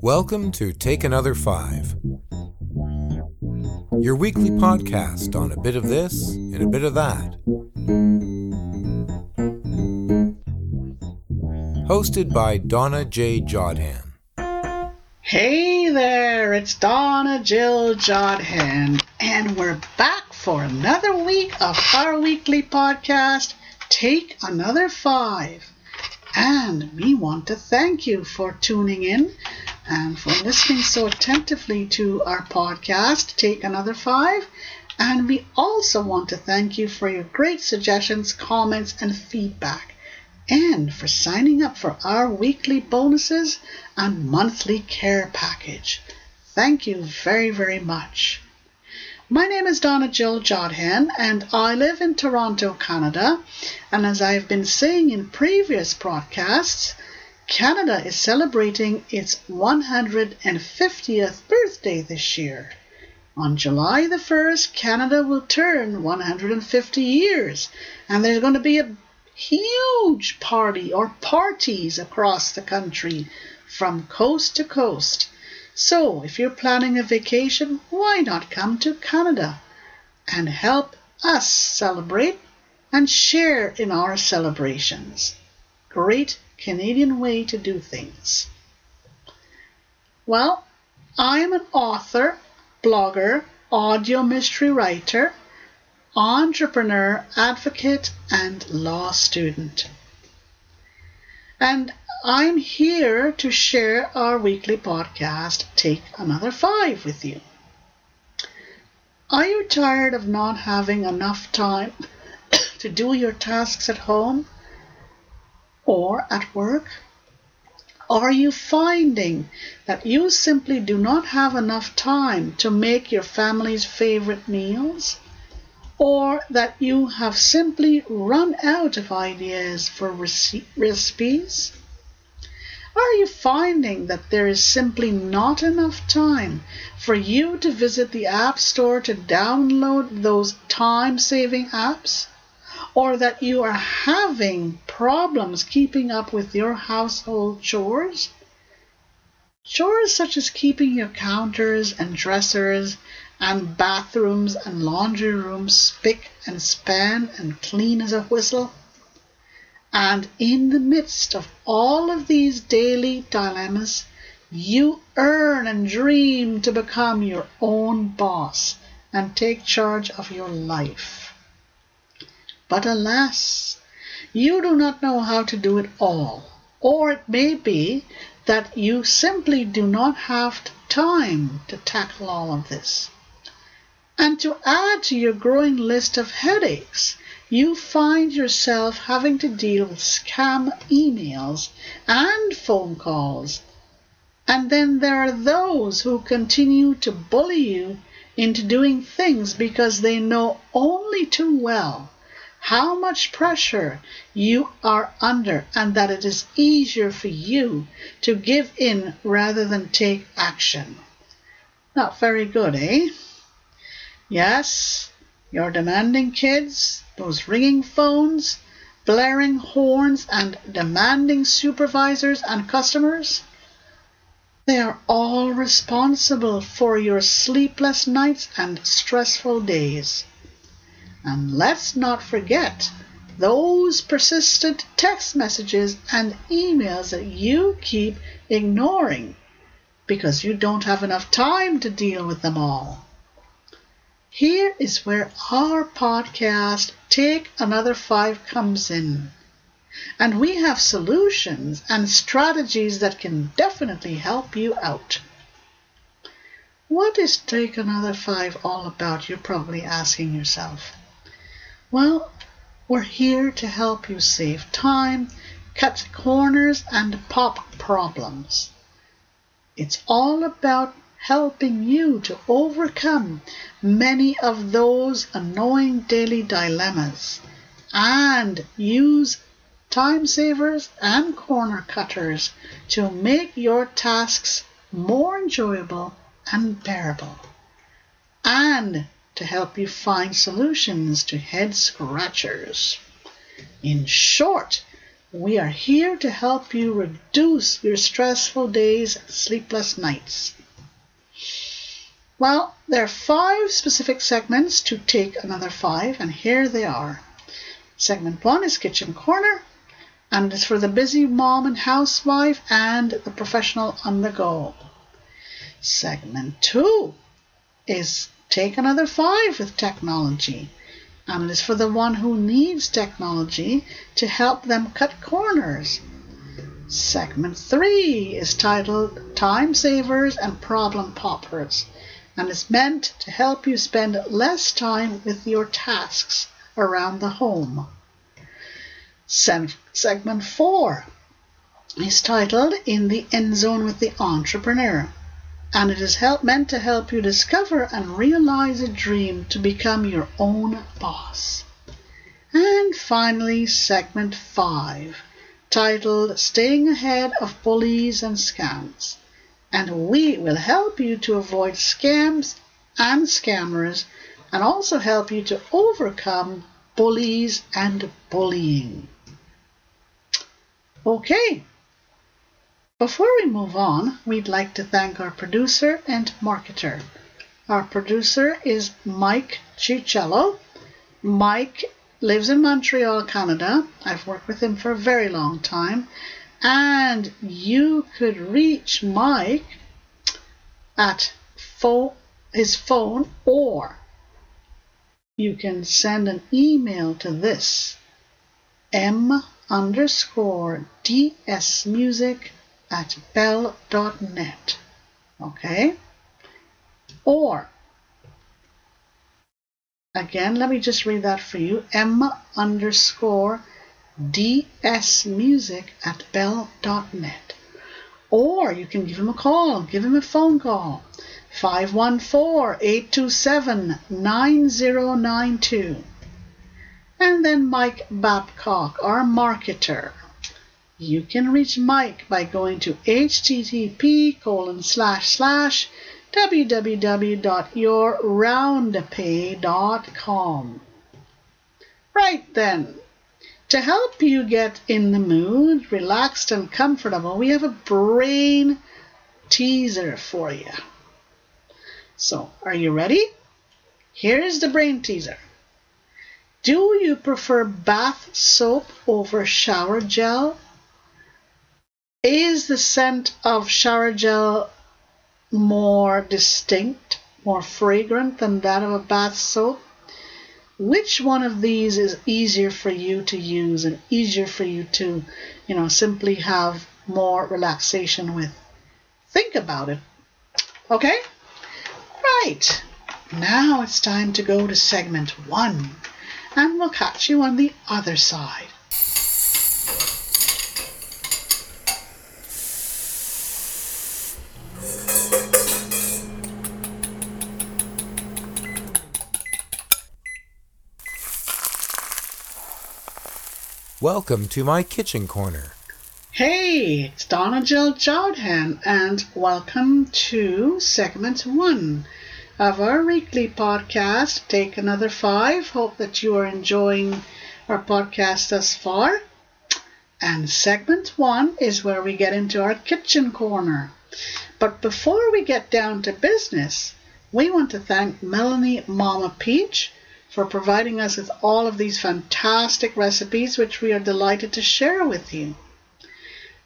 Welcome to Take Another 5, your weekly podcast on a bit of this and a bit of that. Hosted by Donna J. Jodhan. Hey there, it's Donna Jill Jodhan, and we're back for another week of our weekly podcast, Take Another 5. And we want to thank you for tuning in and for listening so attentively to our podcast, Take Another 5. And we also want to thank you for your great suggestions, comments, and feedback, and for signing up for our weekly bonuses and monthly care package. Thank you very, very much. My name is Donna Jill Jodhan, and I live in Toronto, Canada. And as I have been saying in previous broadcasts, Canada is celebrating its 150th birthday this year. On July the 1st, Canada will turn 150 years, and there's going to be a huge party or parties across the country from coast to coast. So if you're planning a vacation, why not come to Canada and help us celebrate and share in our celebrations? Great Canadian way to do things. Well, I'm an author, blogger, audio mystery writer, entrepreneur, advocate, and law student. And I'm here to share our weekly podcast, Take Another 5, with you. Are you tired of not having enough time to do your tasks at home or at work? Are you finding that you simply do not have enough time to make your family's favorite meals? Or that you have simply run out of ideas for recipes? Are you finding that there is simply not enough time for you to visit the app store to download those time-saving apps? Or that you are having problems keeping up with your household chores? Chores such as keeping your counters and dressers and bathrooms and laundry rooms spick and span and clean as a whistle. And in the midst of all of these daily dilemmas, you earn and dream to become your own boss and take charge of your life. But alas, you do not know how to do it all, or it may be that you simply do not have time to tackle all of this. And to add to your growing list of headaches, you find yourself having to deal with scam emails and phone calls. And then there are those who continue to bully you into doing things because they know only too well how much pressure you are under and that it is easier for you to give in rather than take action. Not very good, eh? Yes, your demanding kids, those ringing phones, blaring horns, and demanding supervisors and customers, they are all responsible for your sleepless nights and stressful days. And let's not forget those persistent text messages and emails that you keep ignoring because you don't have enough time to deal with them all. Here is where our podcast, Take Another 5, comes in. And we have solutions and strategies that can definitely help you out. What is Take Another 5 all about, you're probably asking yourself. Well, we're here to help you save time, cut corners, and pop problems. It's all about helping you to overcome many of those annoying daily dilemmas and use time savers and corner cutters to make your tasks more enjoyable and bearable, and to help you find solutions to head scratchers. In short, We are here to help you reduce your stressful days and sleepless nights. Well, there are 5 specific segments to Take Another 5, and here they are. Segment 1 is Kitchen Corner, and it's for the busy mom and housewife and the professional on the go. Segment 2 is Take Another 5 with Technology, and it's for the one who needs technology to help them cut corners. Segment 3 is titled Time Savers and Problem Poppers, and is meant to help you spend less time with your tasks around the home. Segment 4 is titled In the End Zone with the Entrepreneur, and it is meant to help you discover and realize a dream to become your own boss. And finally, Segment 5, titled Staying Ahead of Bullies and Scams, and we will help you to avoid scams and scammers, and also help you to overcome bullies and bullying. Okay, before we move on, we'd like to thank our producer and marketer. Our producer is Mike Ciccello. Mike lives in Montreal, Canada. I've worked with him for a very long time. And you could reach Mike at his phone, or you can send an email to this m_dsmusic@bell.net, okay? Or, again, let me just read that for you, m_dsmusic@bell.net. Or you can give him a call, give him a phone call, 514-827-9092. And then Mike Babcock, our marketer. You can reach Mike by going to http://www.yourroundpay.com. Right then, to help you get in the mood, relaxed and comfortable, we have a brain teaser for you. So, are you ready? Here's the brain teaser. Do you prefer bath soap over shower gel? Is the scent of shower gel more distinct, more fragrant than that of a bath soap? Which one of these is easier for you to use and easier for you to, simply have more relaxation with? Think about it, okay? Right, now it's time to go to segment 1, and we'll catch you on the other side. Welcome to my kitchen corner. Hey, it's Donna Jill Jodhan, and welcome to segment 1 of our weekly podcast, Take Another 5. Hope that you are enjoying our podcast thus far. And segment 1 is where we get into our kitchen corner. But before we get down to business, we want to thank Melanie Mama Peach for providing us with all of these fantastic recipes, which we are delighted to share with you.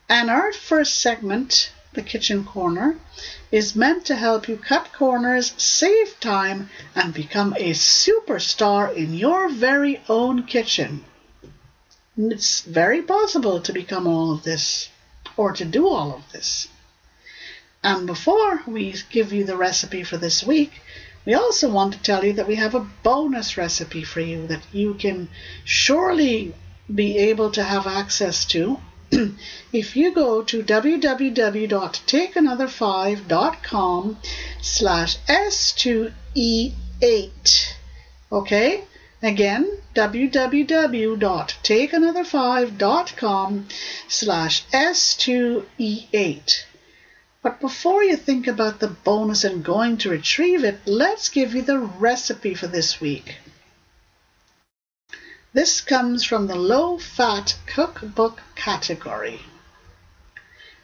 And our first segment, the kitchen corner, is meant to help you cut corners, save time, and become a superstar in your very own kitchen. It's very possible to become all of this, or to do all of this. And before we give you the recipe for this week, we also want to tell you that we have a bonus recipe for you that you can surely be able to have access to if you go to www.takeanother5.com/S2E8. Okay? Again, www.takeanother5.com/S2E8. But before you think about the bonus and going to retrieve it, let's give you the recipe for this week. This comes from the low-fat cookbook category.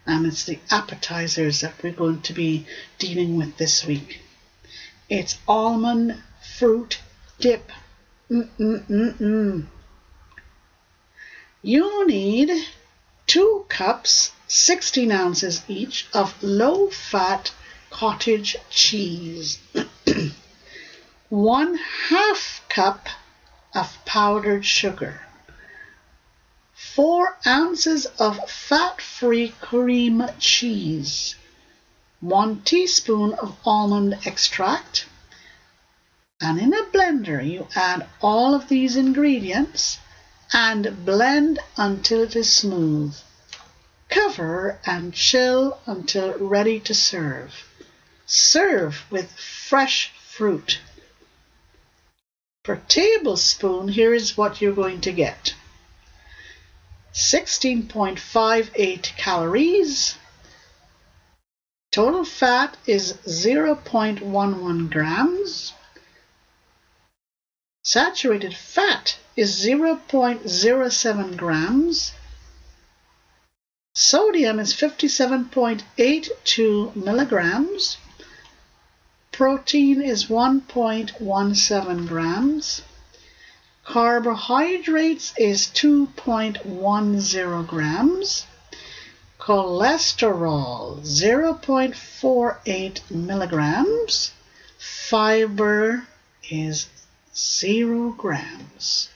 And it's the appetizers that we're going to be dealing with this week. It's almond fruit dip. You'll need 2 cups, 16 ounces each, of low-fat cottage cheese, 1/2 cup of powdered sugar, 4 ounces of fat-free cream cheese, 1 teaspoon of almond extract, and in a blender you add all of these ingredients and blend until it is smooth. Cover and chill until ready to serve. Serve with fresh fruit. Per tablespoon, here is what you're going to get: 16.58 calories. Total fat is 0.11 grams. Saturated fat is 0.07 grams. Sodium is 57.82 milligrams. Protein is 1.17 grams. Carbohydrates is 2.10 grams. Cholesterol, 0.48 milligrams. Fiber is 0 grams.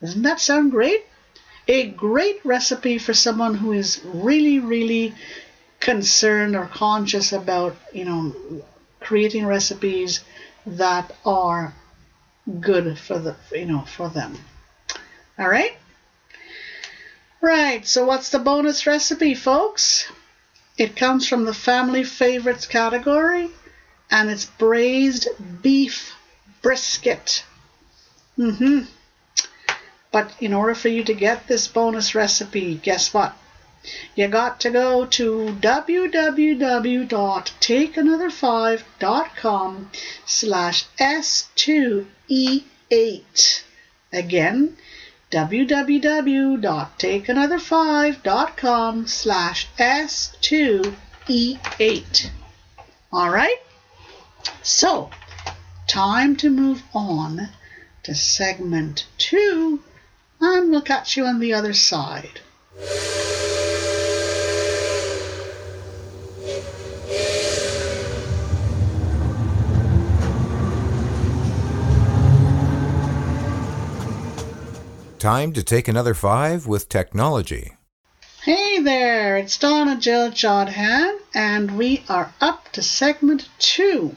Doesn't that sound great? A great recipe for someone who is really, really concerned or conscious about, creating recipes that are good for the, for them. All right. Right. So what's the bonus recipe, folks? It comes from the family favorites category, and it's braised beef brisket. But in order for you to get this bonus recipe, guess what? You got to go to www.takeanother5.com/S2E8. Again, www.takeanother5.com/S2E8. All right. So, time to move on to segment 2. And we'll catch you on the other side. Time to take another 5 with technology. Hey there, it's Donna Jill Jodhan, and we are up to segment 2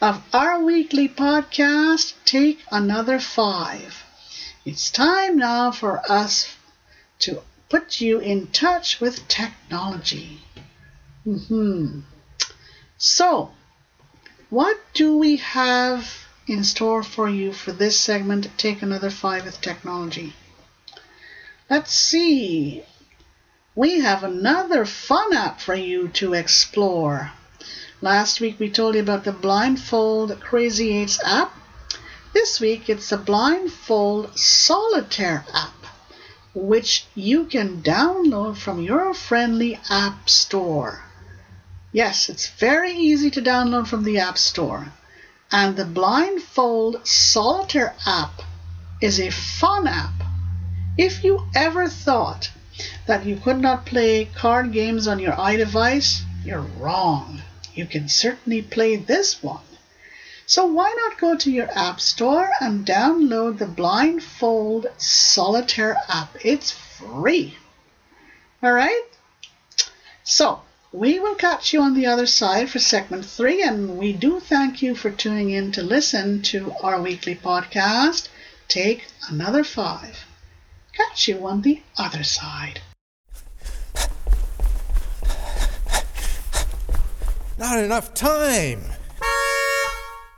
of our weekly podcast, Take Another 5. It's time now for us to put you in touch with technology. So, what do we have in store for you for this segment, Take Another 5 with Technology? Let's see. We have another fun app for you to explore. Last week we told you about the Blindfold Crazy Eights app. This week, it's the Blindfold Solitaire app, which you can download from your friendly app store. Yes, it's very easy to download from the app store. And the Blindfold Solitaire app is a fun app. If you ever thought that you could not play card games on your iDevice, you're wrong. You can certainly play this one. So why not go to your app store and download the Blindfold Solitaire app? It's free. All right. So we will catch you on the other side for segment 3. And we do thank you for tuning in to listen to our weekly podcast, Take Another 5. Catch you on the other side. Not enough time.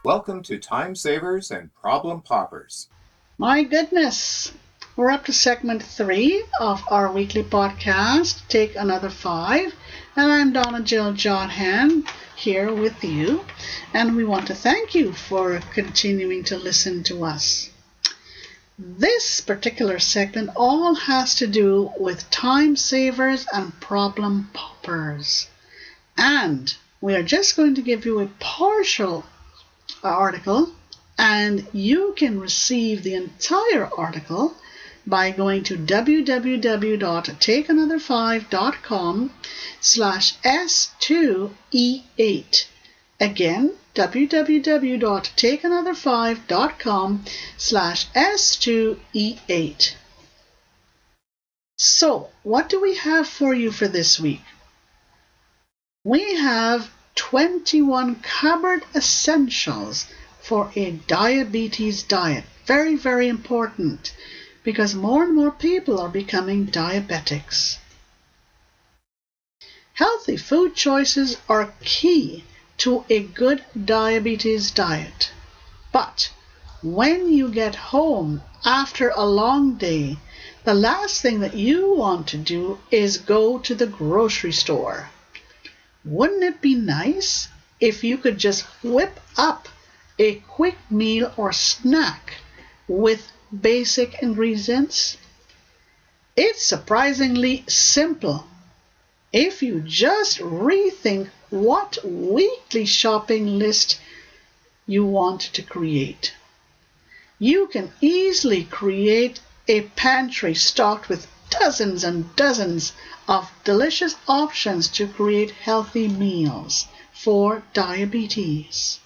Welcome to Time Savers and Problem Poppers. My goodness, we're up to segment 3 of our weekly podcast, Take Another 5, and I'm Donna Jill Jodhan here with you, and we want to thank you for continuing to listen to us. This particular segment all has to do with time savers and problem poppers. And we are just going to give you a partial article, and you can receive the entire article by going to www.takeanother5.com/S2E8. Again, www.takeanother5.com/S2E8. So, what do we have for you for this week? We have 21 cupboard essentials for a diabetes diet. Very, very important, because more and more people are becoming diabetics. Healthy food choices are key to a good diabetes diet. But when you get home after a long day, the last thing that you want to do is go to the grocery store. Wouldn't it be nice if you could just whip up a quick meal or snack with basic ingredients? It's surprisingly simple if you just rethink what weekly shopping list you want to create. You can easily create a pantry stocked with dozens and dozens of delicious options to create healthy meals for diabetes.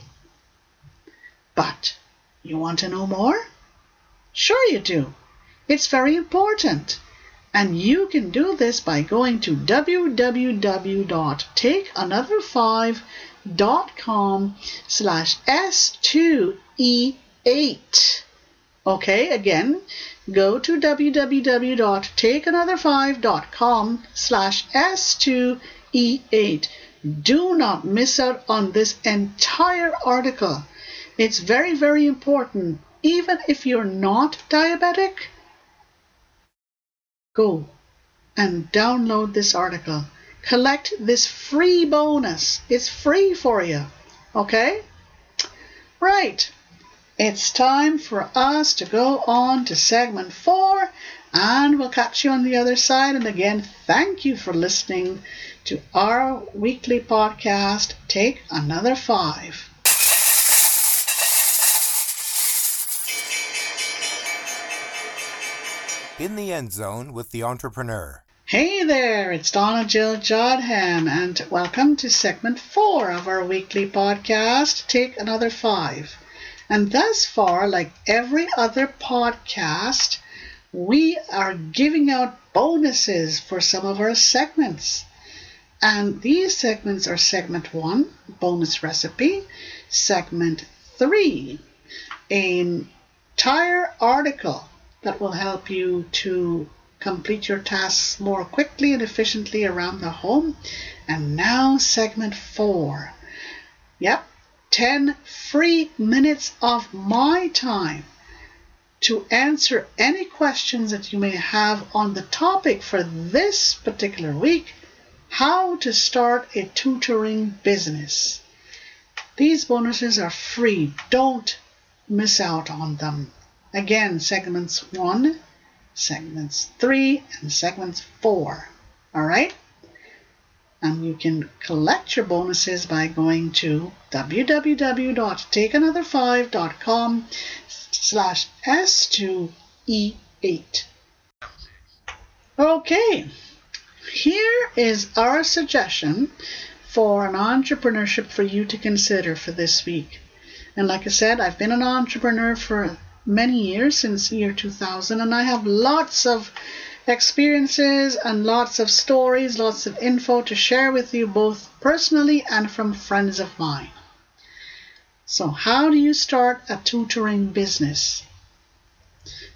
But you want to know more? Sure you do. It's very important. And you can do this by going to www.takeanother5.com/S2E8. Okay, again, go to www.takeanother5.com/S2E8. Do not miss out on this entire article. It's very, very important. Even if you're not diabetic, go and download this article. Collect this free bonus. It's free for you. Okay? Right. It's time for us to go on to segment 4, and we'll catch you on the other side. And again, thank you for listening to our weekly podcast, Take Another 5. In the End Zone with the Entrepreneur. Hey there, it's Donna Jill Jodhan, and welcome to segment 4 of our weekly podcast, Take Another 5. And thus far, like every other podcast, we are giving out bonuses for some of our segments. And these segments are segment 1, bonus recipe, segment 3, an entire article that will help you to complete your tasks more quickly and efficiently around the home. And now segment 4. Yep. 10 free minutes of my time to answer any questions that you may have on the topic for this particular week, how to start a tutoring business. These bonuses are free. Don't miss out on them. Again, segments 1, segments 3, and segments 4. All right? And you can collect your bonuses by going to www.takeanother5.com/S2E8. Okay, here is our suggestion for an entrepreneurship for you to consider for this week. And like I said, I've been an entrepreneur for many years, since year 2000, and I have lots of experiences and lots of stories, lots of info to share with you, both personally and from friends of mine. So how do you start a tutoring business?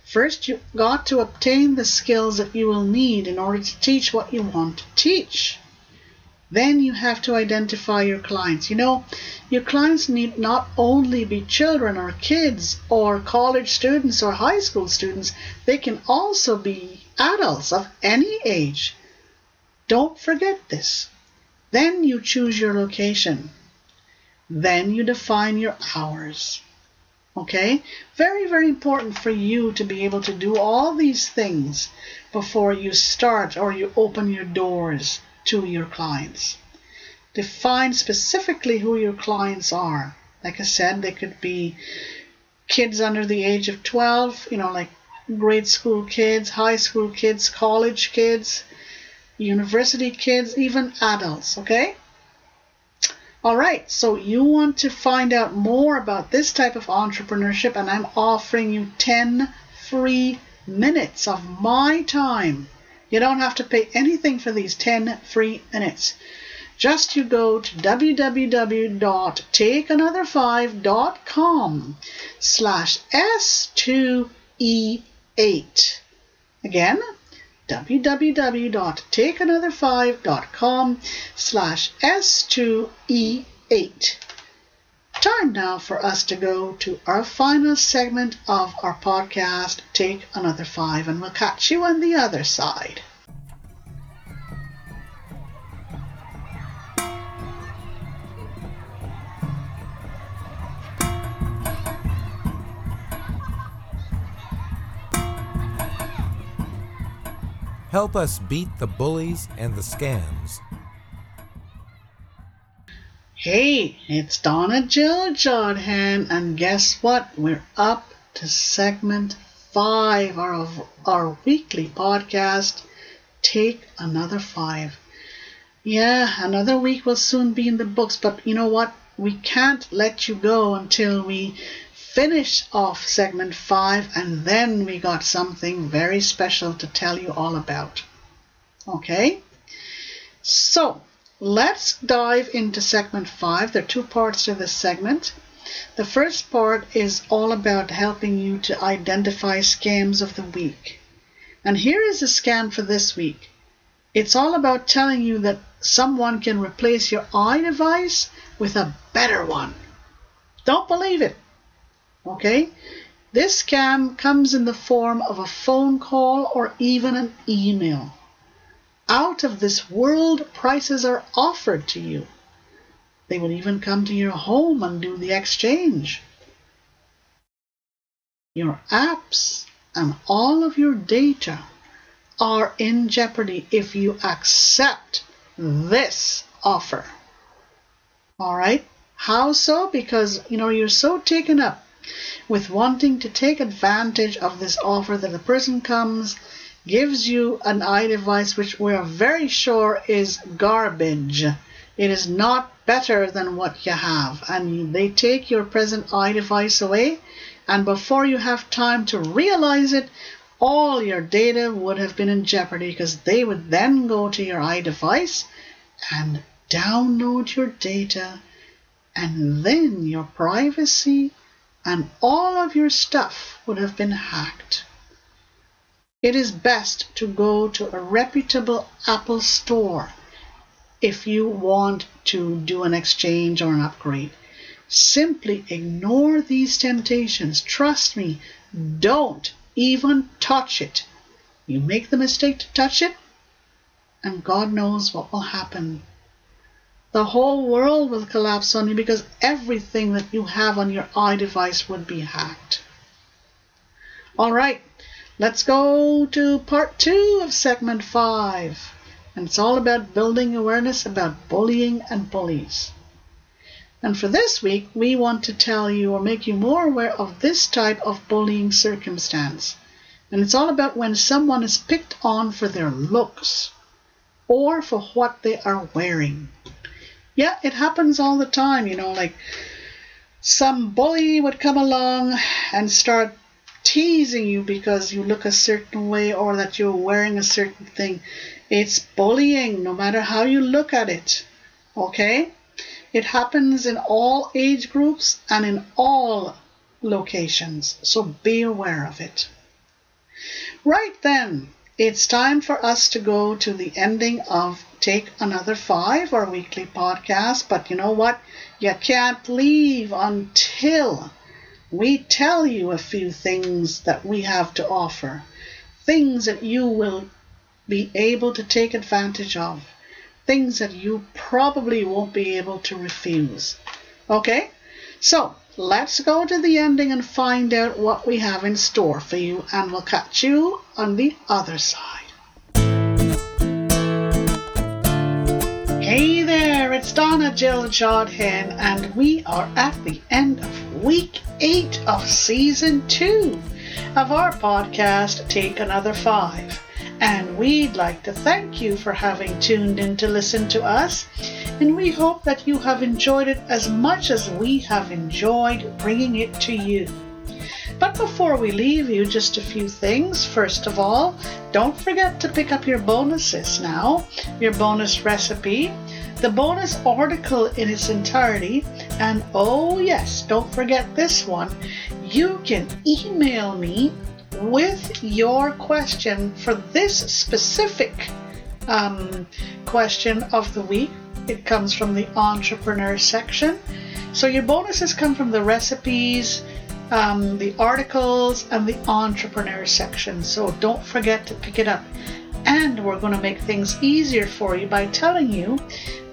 First, you've got to obtain the skills that you will need in order to teach what you want to teach. Then you have to identify your clients. You know, your clients need not only be children or kids or college students or high school students. They can also be adults of any age. Don't forget this. Then you choose your location. Then you define your hours. Okay, very, very important for you to be able to do all these things before you start or you open your doors to your clients. Define specifically who your clients are. Like I said, they could be kids under the age of 12, you know, like grade school kids, high school kids, college kids, university kids, even adults, okay? All right, so you want to find out more about this type of entrepreneurship, and I'm offering you 10 free minutes of my time. You don't have to pay anything for these 10 free minutes. Just you go to www.takeanother5.com/S2E8. Again, www.takeanother5.com/S2E8. Time now for us to go to our final segment of our podcast, Take Another 5, and we'll catch you on the other side. Help us beat the bullies and the scams. Hey, it's Donna Jill Jodhan, and guess what? We're up to segment 5 of our weekly podcast, Take Another 5. Yeah, another week will soon be in the books, but you know what? We can't let you go until we finish off segment 5, and then we got something very special to tell you all about. Okay, so let's dive into segment 5. There are two parts to this segment. The first part is all about helping you to identify scams of the week. And here is a scam for this week. It's all about telling you that someone can replace your iDevice with a better one. Don't believe it. Okay, this scam comes in the form of a phone call or even an email. Out of this world prices are offered to you. They will even come to your home and do the exchange. Your apps and all of your data are in jeopardy if you accept this offer. All right, how so? Because, you know, you're so taken up with wanting to take advantage of this offer that the person comes, gives you an iDevice which we're very sure is garbage. It is not better than what you have, and they take your present iDevice away, and before you have time to realize it, all your data would have been in jeopardy, because they would then go to your iDevice and download your data, and then your privacy and all of your stuff would have been hacked. It is best to go to a reputable Apple store if you want to do an exchange or an upgrade. Simply ignore these temptations. Trust me, don't even touch it. You make the mistake to touch it, and God knows what will happen. The whole world will collapse on you, because everything that you have on your iDevice would be hacked. All right, let's go to part 2 of segment 5. And it's all about building awareness about bullying and bullies. And for this week, we want to tell you or make you more aware of this type of bullying circumstance. And it's all about when someone is picked on for their looks or for what they are wearing. Yeah, it happens all the time, you know, like some bully would come along and start teasing you because you look a certain way or that you're wearing a certain thing. It's bullying, no matter how you look at it, okay? It happens in all age groups and in all locations, so be aware of it. Right then, it's time for us to go to the ending of Take Another 5, our weekly podcast, but you know what? You can't leave until we tell you a few things that we have to offer, things that you will be able to take advantage of, things that you probably won't be able to refuse. Okay? So Let's go to the ending and find out what we have in store for you, and we'll catch you on the other side. Hey there, it's Donna Jill Jodhan, and we are at the end of week 8 of season 2 of our podcast, Take Another 5. And we'd like to thank you for having tuned in to listen to us, and we hope that you have enjoyed it as much as we have enjoyed bringing it to you. But before we leave you, just a few things. First of all, don't forget to pick up your bonuses now, your bonus recipe, the bonus article in its entirety, and oh yes, don't forget this one. You can email me with your question for this specific question of the week. It comes from the entrepreneur section. So your bonuses come from the recipes, the articles, and the entrepreneur section. So don't forget to pick it up. And we're going to make things easier for you by telling you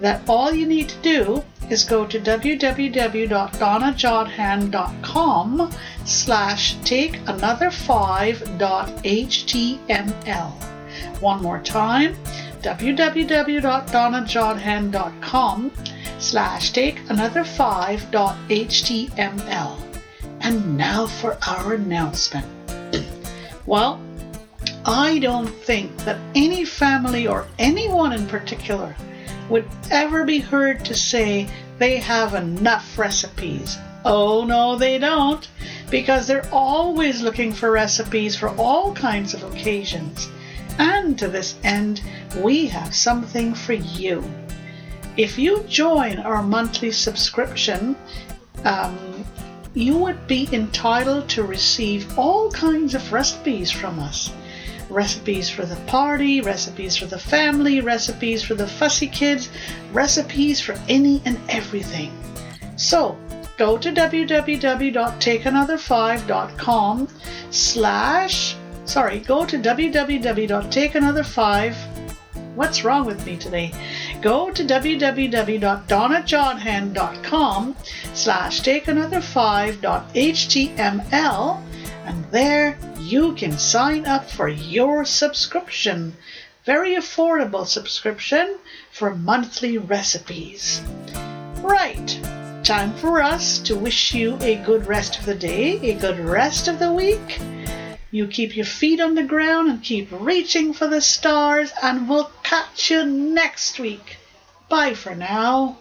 that all you need to do is go to www.donnajodhan.com/takeanother5.html. One more time, www.donnajodhan.com/takeanother5.html. And now for our announcement. Well, I don't think that any family or anyone in particular would ever be heard to say they have enough recipes. Oh no, they don't, because they're always looking for recipes for all kinds of occasions. And to this end, we have something for you. If you join our monthly subscription, you would be entitled to receive all kinds of recipes from us. Recipes for the party, recipes for the family, recipes for the fussy kids, recipes for any and everything. So go to www.takeanother5.com. What's wrong with me today? Go to www.donnajodhan.com/takeanother5.html, and there you can sign up for your subscription. Very affordable subscription for monthly recipes. Right, time for us to wish you a good rest of the day, a good rest of the week. You keep your feet on the ground and keep reaching for the stars, and we'll catch you next week. Bye for now.